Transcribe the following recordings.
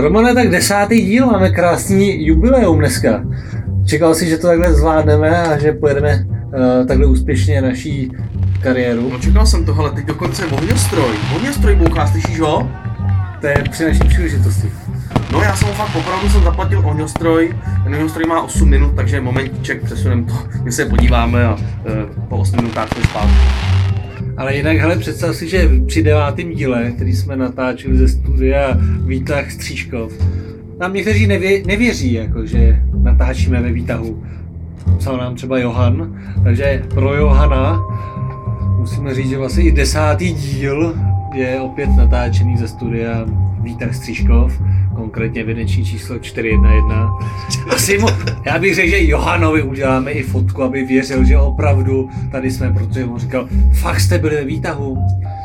Romane, tak 10. díl, máme krásný jubileum dneska. Čekal jsi, že to takhle zvládneme a že pojedeme takhle úspěšně naší kariéru? No čekal jsem to, hele, teď dokonce ohňostroj bouchá, slyšíš ho? To je při naší příležitosti. No já jsem ho fakt opravdu zaplatil ohňostroj, ten ohňostroj má 8 minut, takže momentíček, přesunem to, my se podíváme a po 8 minutách jsme zpátky. Ale jinak, hele, představ si, že při 9. díle, který jsme natáčeli ze studia Výtah Střížkov, nám někteří nevěří, jako, že natáčíme ve výtahu. Psal nám třeba Johan, takže pro Johana musíme říct, že vlastně i 10. díl je opět natáčený ze studia Výtah Střížkov, konkrétně vědeční číslo 411. Asi já bych řekl, že Johanovi uděláme i fotku, aby věřil, že opravdu tady jsme, protože on říkal, fakt jste byli ve výtahu.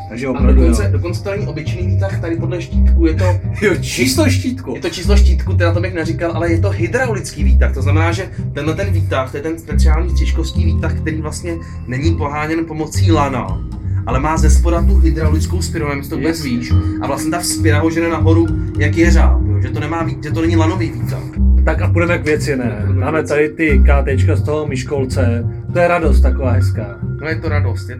Takže opravdu, dokonce to není obyčejný výtah, tady podle štítku je to... Jo, číslo štítku. Je to číslo štítku, teda to bych neříkal, ale je to hydraulický výtah. To znamená, že tenhle ten výtah, to je ten speciální střížkovský výtah, který vlastně není poháněn pomocí lana, ale má ze spoda tu hydraulickou spirálu, nevím, to vůbec víš. A vlastně ta spira ho žene nahoru jak jeřáb, že to nemá, že to není lanový výtah. Tak a půjdeme k věci, ne? Máme tady ty KTčka z toho Miskolce, to je radost taková hezká. No je to radost,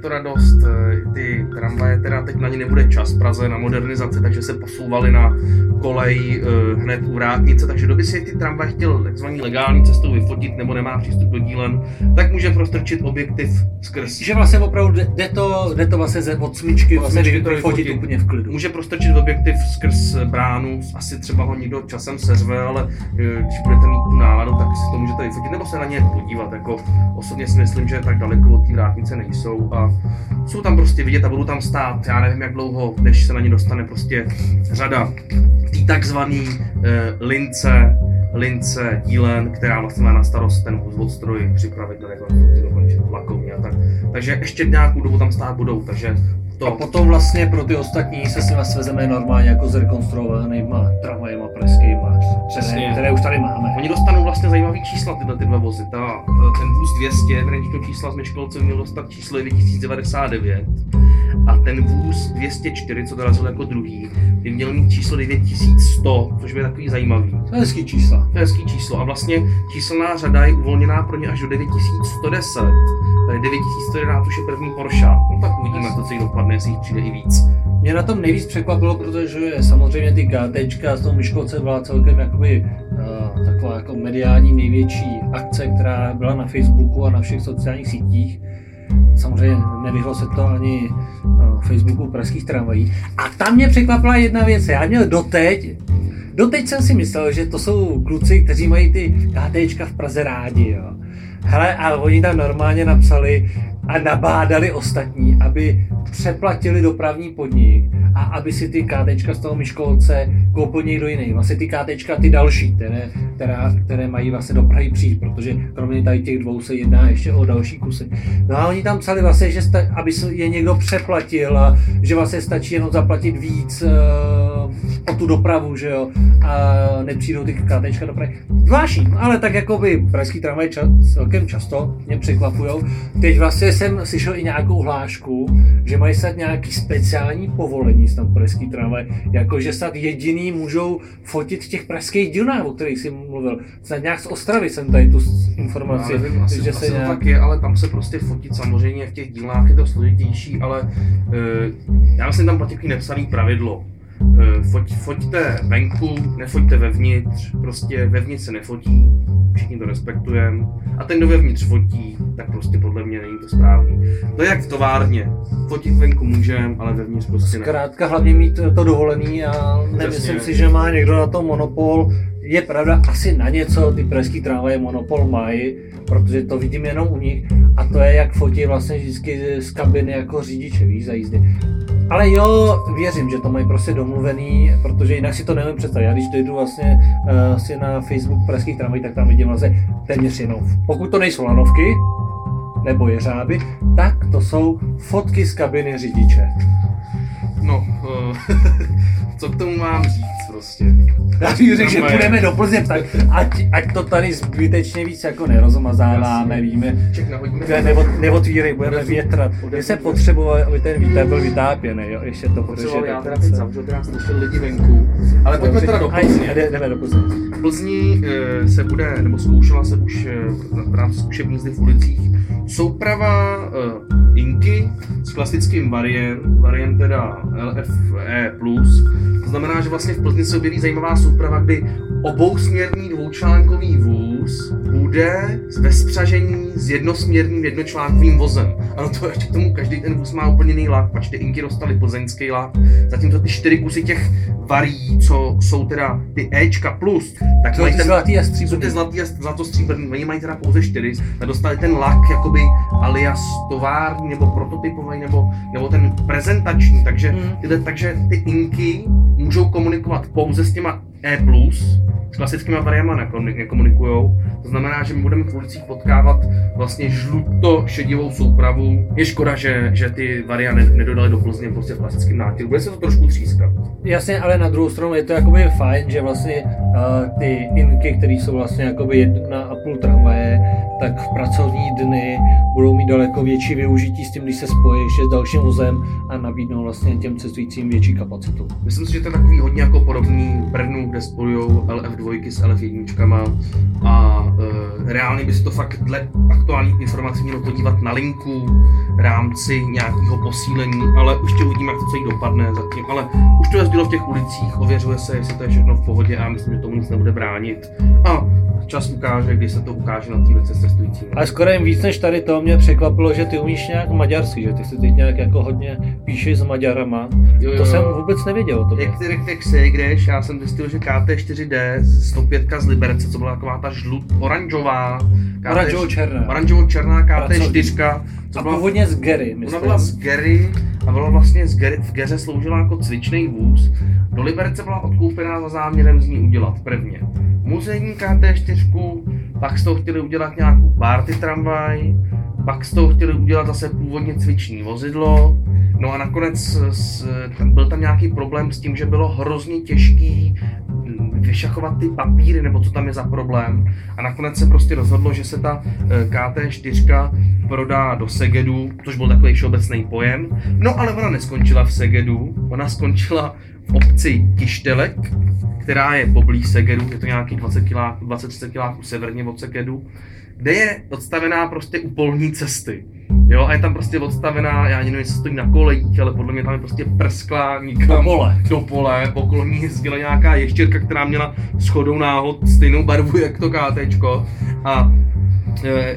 ty tramvaje, teda teď na ně nebude čas v Praze na modernizaci, takže se posouvaly na kolej hned u vrátnice, takže kdo by si ty tramvaje chtěl takzvaný legální cestou vyfotit nebo nemá přístup do dílen, tak může prostrčit objektiv skrz. Že vlastně opravdu jde to vlastně ze odsmičky, vlastně vyfotit úplně v klidu. Může prostrčit objektiv skrz bránu, asi třeba ho někdo časem seřve, ale když budete mít tu náladu, tak si to můžete vyfotit nebo se na ně podívat, jako osobně si myslím, že tak daleko od té vrátnice nejsou a jsou tam prostě vidět a budou tam stát, já nevím jak dlouho, než se na ně dostane prostě řada tý takzvaný lince dílen, která vlastně má na starost ten vozvostroj připravit, rekonstrukci, dokončit vlakovně a tak. Takže ještě nějakou dobu tam stát budou, takže to. A potom vlastně pro ty ostatní se s nimi svezeme normálně jako s rekonstruovanýma tramvajema pražskýma, které už tady máme. Oni dostanou vlastně zajímavý čísla tyhle ty dva vozy. Ten vůz 200, hraničního čísla z Miskolce, měl dostat číslo 9099 a ten vůz 204, co dorazil jako druhý, by měl mít číslo 9100, což by je takový zajímavý. To je hezký číslo a vlastně číselná řada je uvolněná pro ně až do 9110. Tady 9111 už je první Porsche, no tak uvidíme to, co jich dopadne, jestli jich přijde i víc. Mě na tom nejvíc překvapilo, protože samozřejmě ty KTčka z toho Miskolce byla celkem jakoby taková jako mediální největší akce, která byla na Facebooku a na všech sociálních sítích. Samozřejmě nevyhlo se to ani Facebooku pražských tramvají. A tam mě překvapila jedna věc, já měl doteď jsem si myslel, že to jsou kluci, kteří mají ty KTčka v Praze rádi, jo. Hele, a oni tam normálně napsali a nabádali ostatní, aby přeplatili dopravní podnik a aby si ty KTčka z toho Miskolce koupil někdo jiný. Vlastně ty KTčka, ty další, které mají vlastně do Prahy přijít, protože kromě tady těch dvou se jedná ještě o další kusy. No a oni tam psali vlastně, že aby je někdo přeplatil a že vlastně stačí jenom zaplatit víc o tu dopravu, že jo, a nepřijdou ty KTčka do Prahy. Zvláštní, ale tak jako by pražský tramvaj celkem často mě překvapujou. Teď vlastně jsem slyšel i nějakou hlášku, že mají snad nějaký speciální povolení snad pražský tramvaj, jakože snad jediný můžou fotit v těch pražských dílnách, o kterých jsi mluvil. Snad nějak z Ostravy jsem tady tu informaci, no, nevím, že asi se nějak... Tak je, ale tam se prostě fotit samozřejmě v těch dílnách je to složitější, ale já myslím, tam platí nepsaný pravidlo. Foťte venku, nefoťte vevnitř, prostě vevnitř se nefotí, všichni to respektujeme a ten, kdo vevnitř fotí, tak prostě podle mě není to správný. To je jak v továrně, fotit venku můžem, ale vevnitř prostě ne. Zkrátka hlavně mít to dovolený a nemyslím si, že má někdo na to monopol. Je pravda, asi na něco ty pražský tramvaje monopol mají, protože to vidím jenom u nich a to je jak fotí vlastně vždycky z kabiny jako řidiče, víš, za jízdy. Ale jo, věřím, že to mají prostě domluvený, protože jinak si to nevím představit. Já když dojdu vlastně si na Facebook pražských tramvají, tak tam vidím vlastně téměř jenom. Pokud to nejsou lanovky nebo jeřáby, tak to jsou fotky z kabiny řidiče. No, co k tomu mám říct? prostě. Já bych řekl, že půjdeme do Plzně, tak ať to tady zbytečně víc jako nerozmazáváme, víme, neotvírej, budeme větrat. Když se potřeboval, aby ten vítr byl vytápěný, jo, ještě to potřeboval. Já teda teď zavřu, teda slyšel lidi venku, ale pojďme teda do Plzně. Jdeme do Plzně. V Plzni se bude, nebo zkoušela se už v rámci zkušební zde v ulicích, souprava Inky s klasickým variem teda LFE+, to znamená, že vlastně v Plzni se objeví zajímavá souprava, kdy obousměrný dvoučlánkový vůz bude ve spřažení s jednosměrným jednočlánkovým vozem. Ano, to ještě k tomu každý ten vůz má úplně jiný lák, pač ty Inky dostaly plzeňský lák, zatímco ty 4 kusy těch varí, co jsou teda ty Ečka plus, tak jsou ty zlatý a stříbrný. Oni mají teda pouze 4, a dostali ten lak jakoby alias tovární, nebo prototypový, nebo ten prezentační, takže ty Inky můžou komunikovat pouze s těma E+, s klasickými variama nekomunikujou, to znamená, že my budeme v ulicích potkávat vlastně žluto-šedivou soupravu. Je škoda, že ty varia nedodali do Plzně prostě v klasickém nátěru, bude se to trošku třískat. Jasně, ale na druhou stranu je to jakoby fajn, že vlastně ty Inky, které jsou vlastně jakoby 1,5 tramvaje, tak v pracovní dny budou mít daleko větší využití s tím, když se spojí ještě s dalším vozem a nabídnou vlastně těm cestujícím větší kapacitu. Myslím si, že to je takový hodně jako podobný Brnu, kde spojujou LF2 s LF1 a reálně by se to fakt dle aktuálních informací mělo podívat na linku v rámci nějakého posílení, ale už tě uvidíme, jak to celý dopadne zatím, ale už to jezdilo v těch ulicích, ověřuje se, jestli to je všechno v pohodě a já myslím, že tomu nic nebude bránit. A čas ukáže, když se to ukáže na téhle cestě cestujícím. A skoro jim víc než tady to mě překvapilo, že ty umíš nějak maďarsky, že ty si teď nějak jako hodně píšeš s Maďarama. Jo. To jsem vůbec nevěděl. To jak se jdeš, já jsem zjistil, že KT4D 105 z Liberce, co byla taková ta oranžová, oranžovo-černá KT4, a původně z Gery, myslím. Ona byla z Gery a byla vlastně v Geře sloužila jako cvičný vůz. Do Liberce byla odkoupená za záměrem z ní udělat prvně muzejní KT4, pak s toho chtěli udělat nějakou party tramvaj, pak s toho chtěli udělat zase původně cviční vozidlo, no a nakonec byl tam nějaký problém s tím, že bylo hrozně těžký vyšachovat ty papíry, nebo co tam je za problém, a nakonec se prostě rozhodlo, že se ta KT4 prodá do Segedu, což byl takový všeobecný pojem, no ale ona neskončila v Segedu, ona skončila v obci Tištelek, která je poblíž Segedu, je to nějaký 20-30 kiláků severně od Segedu, kde je odstavená prostě u polní cesty. Jo, a je tam prostě odstavená, já ani nevím, jestli stojí na kolejích, ale podle mě tam je prostě prsklá nikam do pole, okolo ní jezdila nějaká ještěrka, která měla shodou náhod stejnou barvu, jak to KTčko. A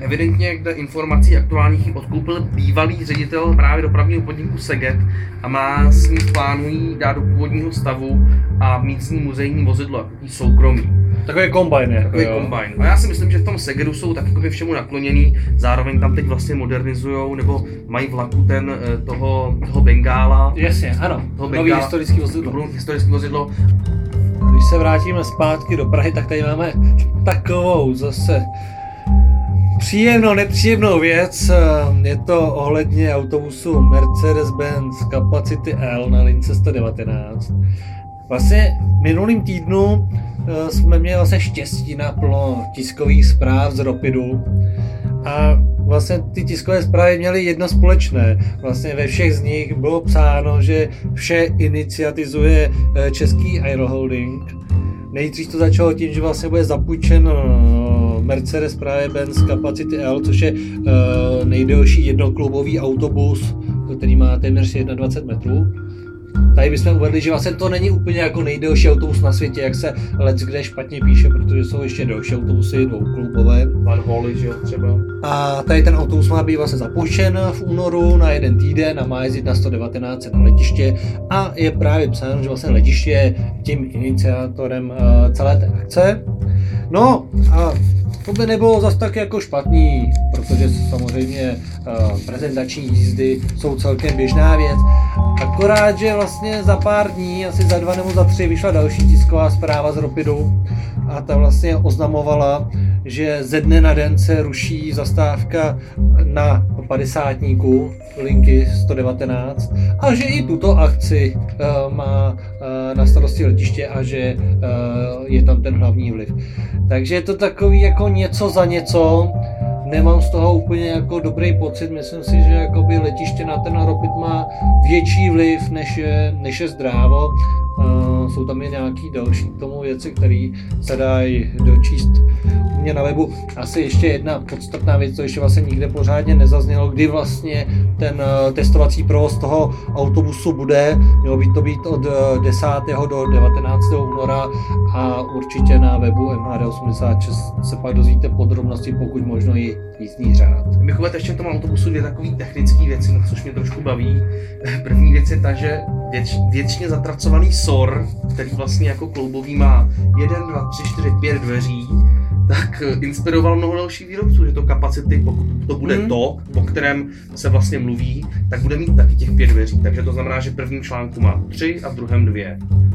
evidentně kde informací aktuálních jim odkoupil bývalý ředitel právě dopravního podniku Szeged a má s ním plánují dát do původního stavu a mít s ním muzejní vozidlo, takový soukromý. Takový kombajn. A já si myslím, že v tom Segedu jsou tak jakoby všemu nakloněný, zároveň tam teď vlastně modernizujou nebo mají vlaku ten toho Bengála. Jasně, ano. Nový historický vozidlo. Když se vrátíme zpátky do Prahy, tak tady máme takovou zase příjemnou, nepříjemnou věc, je to ohledně autobusu Mercedes-Benz Capacity L na lince 119. Vlastně minulým týdnu jsme měli vlastně štěstí na plno tiskových zpráv z ROPIDu a vlastně ty tiskové zprávy měly jedno společné. Vlastně ve všech z nich bylo psáno, že vše iniciatizuje český Aeroholding. Nejdřív to začalo tím, že vlastně bude zapůjčen Mercedes právě Benz Capacity L, což je nejdelší jednoklubový autobus, který má téměř 21 metrů. Tady bychom uvedli, že vlastně to není úplně jako nejdelší autobus na světě, jak se leckde špatně píše, protože jsou ještě delší autobusy, dvouklubové. Vanholy, že jo, třeba. A tady ten autobus má být vlastně zapůjčen v únoru na jeden týden a má jezdit na 119 na letiště a je právě psáno, že vlastně letiště je tím iniciátorem celé té akce. No a to by nebylo zas tak jako špatný, protože samozřejmě prezentační jízdy jsou celkem běžná věc. Akorát, že vlastně za pár dní, asi za 2 nebo za 3, vyšla další tisková zpráva z ROPIDu a ta vlastně oznamovala, že ze dne na den se ruší zastávka na padesátníků linky 119 a že i tuto akci má na starosti letiště a že je tam ten hlavní vliv. Takže je to takový jako něco za něco. Nemám z toho úplně jako dobrý pocit, myslím si, že jakoby letiště na ten ROPID má větší vliv, než je zdrávo. Jsou tam i nějaký další k tomu věci, které se dají dočíst u mě na webu. Asi ještě jedna podstatná věc, co ještě vlastně nikde pořádně nezaznělo, kdy vlastně ten testovací provoz toho autobusu bude. Mělo by to být od 10. do 19. února a určitě na webu MHD86 se pak dozvíte podrobnosti, pokud možno i jízdní řád. Bychom ještě v tom autobusu dvě takové technické věci, no, což mě trošku baví. První věc je ta, že věčně zatracovaný SOR, který vlastně jako kloubový má 1, 2, 3, 4, 5 dveří, tak inspiroval mnoho dalších výrobců, že to kapacity, pokud to bude to, o kterém se vlastně mluví, tak bude mít taky těch 5 dveří. Takže to znamená, že v prvním článku má 3 a v druhém 2.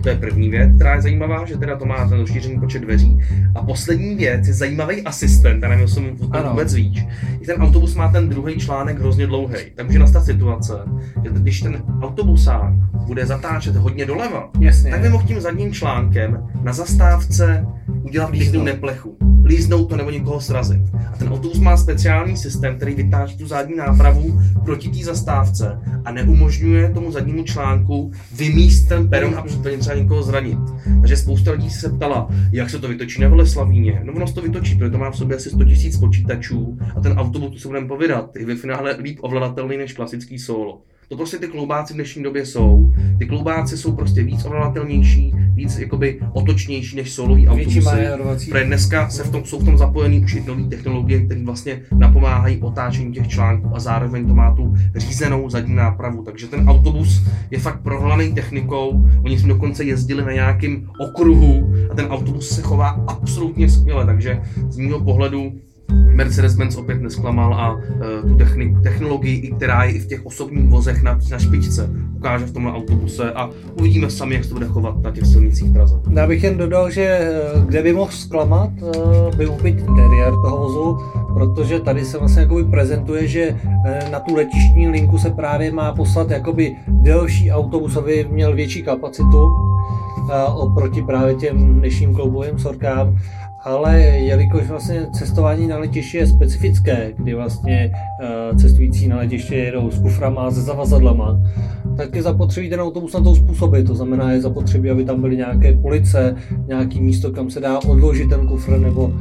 To je první věc, která je zajímavá, že teda to má ten rozšířený počet dveří. A poslední věc je zajímavý asistent, a nevím, jestli mu to vůbec víš. I ten autobus má ten druhý článek hrozně dlouhý, tak může nastat situace, že když ten autobusák bude zatáčet hodně doleva, jasně, tak by mohl tím zadním článkem na zastávce udělat pěknou neplechu, líznout to nebo někoho srazit. A ten autobus má speciální systém, který vytáčí tu zadní nápravu proti té zastávce a neumožňuje tomu zadnímu článku vymíst ten peron a případně třeba někoho zranit. Takže spousta lidí se ptala, jak se to vytočí na Veleslavíně. No ono se to vytočí, protože to má v sobě asi 100 000 počítačů a ten autobus, tu se budeme povídat, je ve finále líp ovladatelný než klasický solo. To prostě ty kloubáci v dnešní době jsou. Ty kloubáci jsou prostě víc ovladatelnější, víc jakoby otočnější než solový autobusy. Protože dneska se jsou v tom zapojený už i nový technologie, které vlastně napomáhají otáčení těch článků a zároveň to má tu řízenou zadní nápravu. Takže ten autobus je fakt prohlaný technikou. Oni jsme dokonce jezdili na nějakým okruhu a ten autobus se chová absolutně skvěle. Takže z mého pohledu Mercedes-Benz opět nesklamal a tu technologii, která je i v těch osobních vozech na špičce, ukáže v tomhle autobuse a uvidíme sami, jak se to bude chovat na těch silnicích v Praze. Já bych jen dodal, že kde by mohl zklamat, by mohl být interiér toho vozu, protože tady se vlastně jakoby prezentuje, že na tu letištní linku se právě má poslat jakoby delší autobus, aby měl větší kapacitu oproti právě těm dnešním kloubovým sorkám. Ale jelikož vlastně cestování na letišti je specifické, kdy vlastně cestující na letiště jedou s kuframa a se zavazadlama, tak je zapotřebí ten autobus na to způsobit. To znamená, je zapotřebí, aby tam byly nějaké police, nějaké místo, kam se dá odložit ten kufr nebo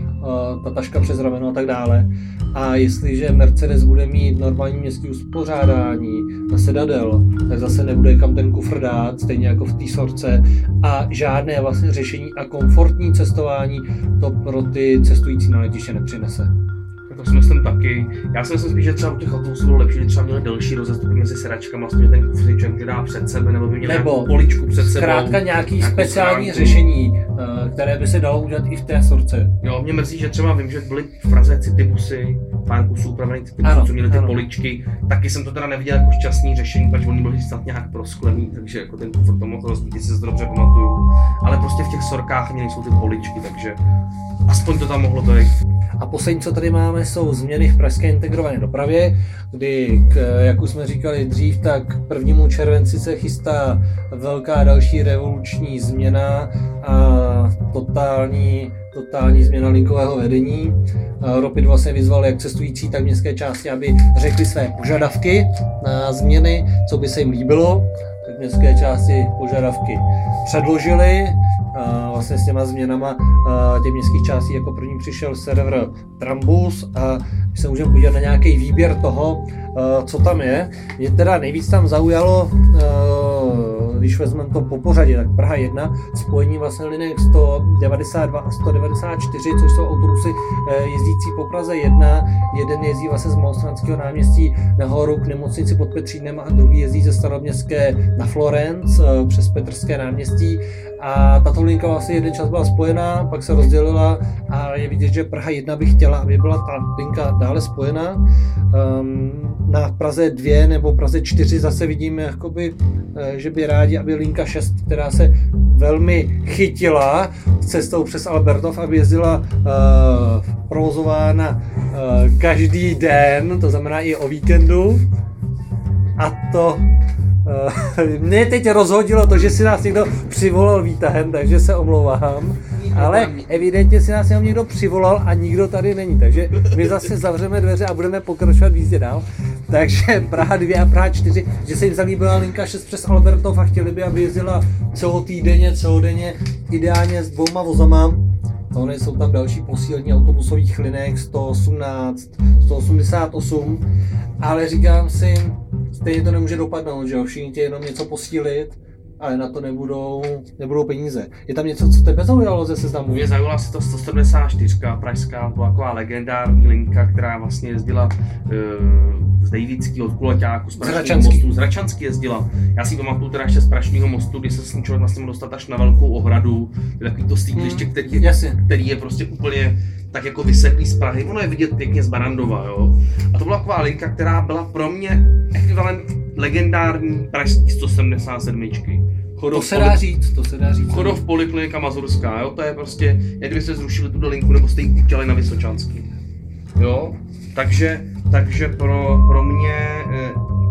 ta taška přes rameno a tak dále. A jestliže Mercedes bude mít normální městské uspořádání sedadel, tak zase nebude kam ten kufr dát, stejně jako v té sorce. A žádné vlastně řešení a komfortní cestování to pro ty cestující na letiště nepřinese. To si myslím taky. Já si myslím spíš, že třeba u těch autobusů bylo lepší, že třeba měli delší rozestupy mezi sedačkami, vlastně ten kufříček, že dá před sebe, nebo by měl nějakou poličku před sebou. Zkrátka nějaký speciální řešení, které by se dalo udělat i v té sorce. Jo, mě mrzí, že třeba vím, že byly v Praze citybusy, pár kusů upravených citybusů, co měly ty poličky. Taky jsem to teda neviděl jako šťastný řešení, protože oni byli snad nějak prosklený, takže jako ten kufr to mohl rozbít, jestli se dobře pamatuju. Ale prostě v těch sorkách nejsou ty poličky, takže aspoň to tam mohlo dojít. A poslední, co tady máme, jsou změny v pražské integrované dopravě, kdy, jak už jsme říkali dřív, tak k 1. červenci se chystá velká další revoluční změna a totální změna linkového vedení. ROPID vlastně vyzval jak cestující, tak městské části, aby řekli své požadavky na změny, co by se jim líbilo. Tak městské části požadavky předložily. Vlastně s těma změnama těch městských částí jako první přišel server Trambus a my se můžeme podívat na nějaký výběr toho, co tam je. Mě teda nejvíc tam zaujalo, když vezmeme to po pořadě, tak Praha 1, spojení vlastně linek 192 a 194, což jsou autobusy jezdící po Praze 1. Jeden jezdí vlastně z Malostranského náměstí nahoru k nemocnici pod Petřínem a druhý jezdí ze Staroměstské na Florenc přes Petrské náměstí. A tato linka vlastně jeden čas byla spojená, pak se rozdělila a je vidět, že Praha 1 by chtěla, aby byla ta linka dále spojená. Na Praze 2 nebo Praze 4 zase vidíme, jakoby, že by rádi, aby linka 6, která se velmi chytila cestou přes Albertov, aby jezdila provozována každý den, to znamená i o víkendu. A to mě teď rozhodilo to, že si nás někdo přivolal výtahem, takže se omlouvám. Ale evidentně si nás jenom někdo přivolal a nikdo tady není, takže my zase zavřeme dveře a budeme pokračovat v jízdě dál. Takže Praha 2 a Praha 4, že se jim zalíbila linka 6 přes Albertov a chtěli by, aby jezdila celodenně, ideálně s dvouma vozama. Tohle jsou tam další posílení autobusových linek 118, 188, ale říkám si, stejně to nemůže dopadnout, že jo, všichni tě jenom něco posílit, ale na to nebudou peníze. Je tam něco, co tebe zaujalo ze seznamu? Mě zaujala se to 174, pražská, to byla taková legendární linka, která vlastně jezdila z Dejvického, od Kulaťáku, z Prašného mostu, z Hradčanský jezdila. Já si pamatuju teda ještě z Prašného mostu, kdy se s ní člověk vlastně mohl dostat až na velkou ohradu, takový to sídliště, který je prostě úplně tak jako vyseklý z Prahy, ono je vidět pěkně z Barandova, jo. A to byla taková linka, která byla pro mě ekvivalent legendární pražský 177. To se dá říct. Chodov poliklinika Mazurská, jo, to je prostě, jak kdyby se zrušili tuto linku, nebo jste ji utěli na Vysočanský, jo. Takže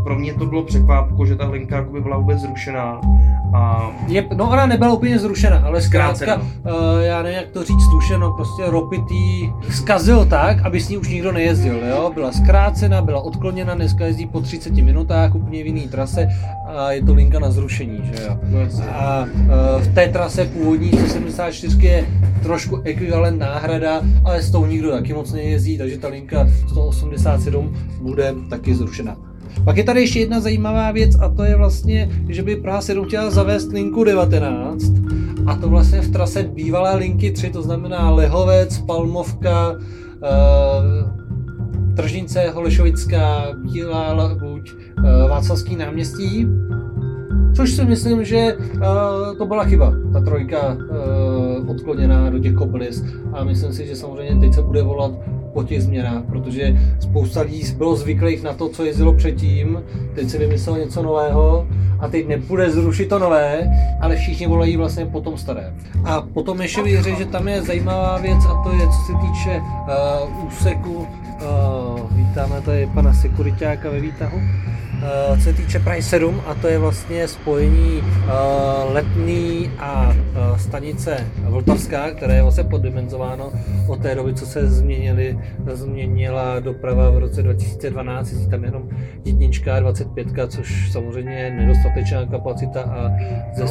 pro mě to bylo překvápko, že ta linka jakoby byla vůbec zrušená. A... ona nebyla úplně zrušena, ale zkrátka, já nevím jak to říct zrušeno, prostě ROPID ji zkazil tak, aby s ní už nikdo nejezdil, jo? Byla zkrácena, byla odkloněna, dneska jezdí po 30 minutách úplně v jiný trase a je to linka na zrušení, že jo. A v té trase původní 74 je trošku ekvivalent náhrada, ale s tou nikdo taky moc nejezdí, takže ta linka 187 bude taky zrušena. Pak je tady ještě jedna zajímavá věc a to je vlastně, že by Praha 7 chtěla zavést linku 19 a to vlastně v trase bývalé linky 3, to znamená Lehovec, Palmovka, Tržnice, Holešovická, Bílá Labuť, Václavský náměstí, což si myslím, že to byla chyba, ta trojka odkloněná do těch koplis a myslím si, že samozřejmě teď se bude volat po těch změnách, protože spousta lidí bylo zvyklých na to, co jezdilo předtím, teď si vymyslel něco nového a teď nepůjde zrušit to nové, ale všichni volají vlastně po tom starém. A potom ještě bych řekl, že tam je zajímavá věc a to je, co se týče úseku, vítáme tady pana sekuriťáka ve výtahu, co se týče Prahy 7 a to je vlastně spojení Letný a stanice Vltavská, které je vlastně poddimenzováno od té doby, co se změnila doprava v roce 2012, jezdí tam jenom jednička a 25, což samozřejmě je nedostatečná kapacita a ze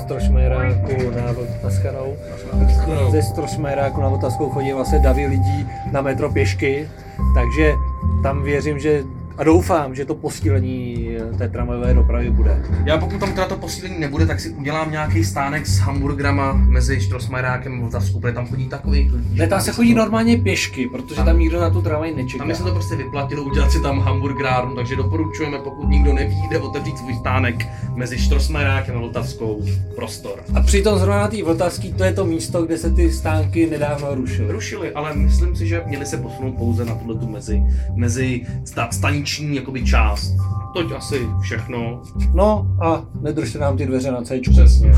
Štrosmajeráku na Vltavskou chodí vlastně davy lidí na metro pěšky, takže tam věřím, že a doufám, že to posílení té tramvajové dopravy bude. Já pokud tam teda to posílení nebude, tak si udělám nějaký stánek s hamburgrama mezi Štrosmajerákem a Vltavskou, protože tam chodí takových lidí. Ne, tam se chodí normálně pěšky, protože tam nikdo na tu tramvaj nečeká. Tam se to prostě vyplatilo udělat si tam hamburgrárnu, takže doporučujeme, pokud nikdo neví, jde otevřít svůj stánek mezi Štrosmajerákem a Vltavskou prostor. A přitom zrovna na té Vltavský to je to místo, kde se ty stánky nedávno rušily. Rušily, ale myslím si, že měli se posunout pouze na tuhle tu mezi staniční jakoby část. Toť asi všechno. No a nedržte nám ty dveře na C. Přesně.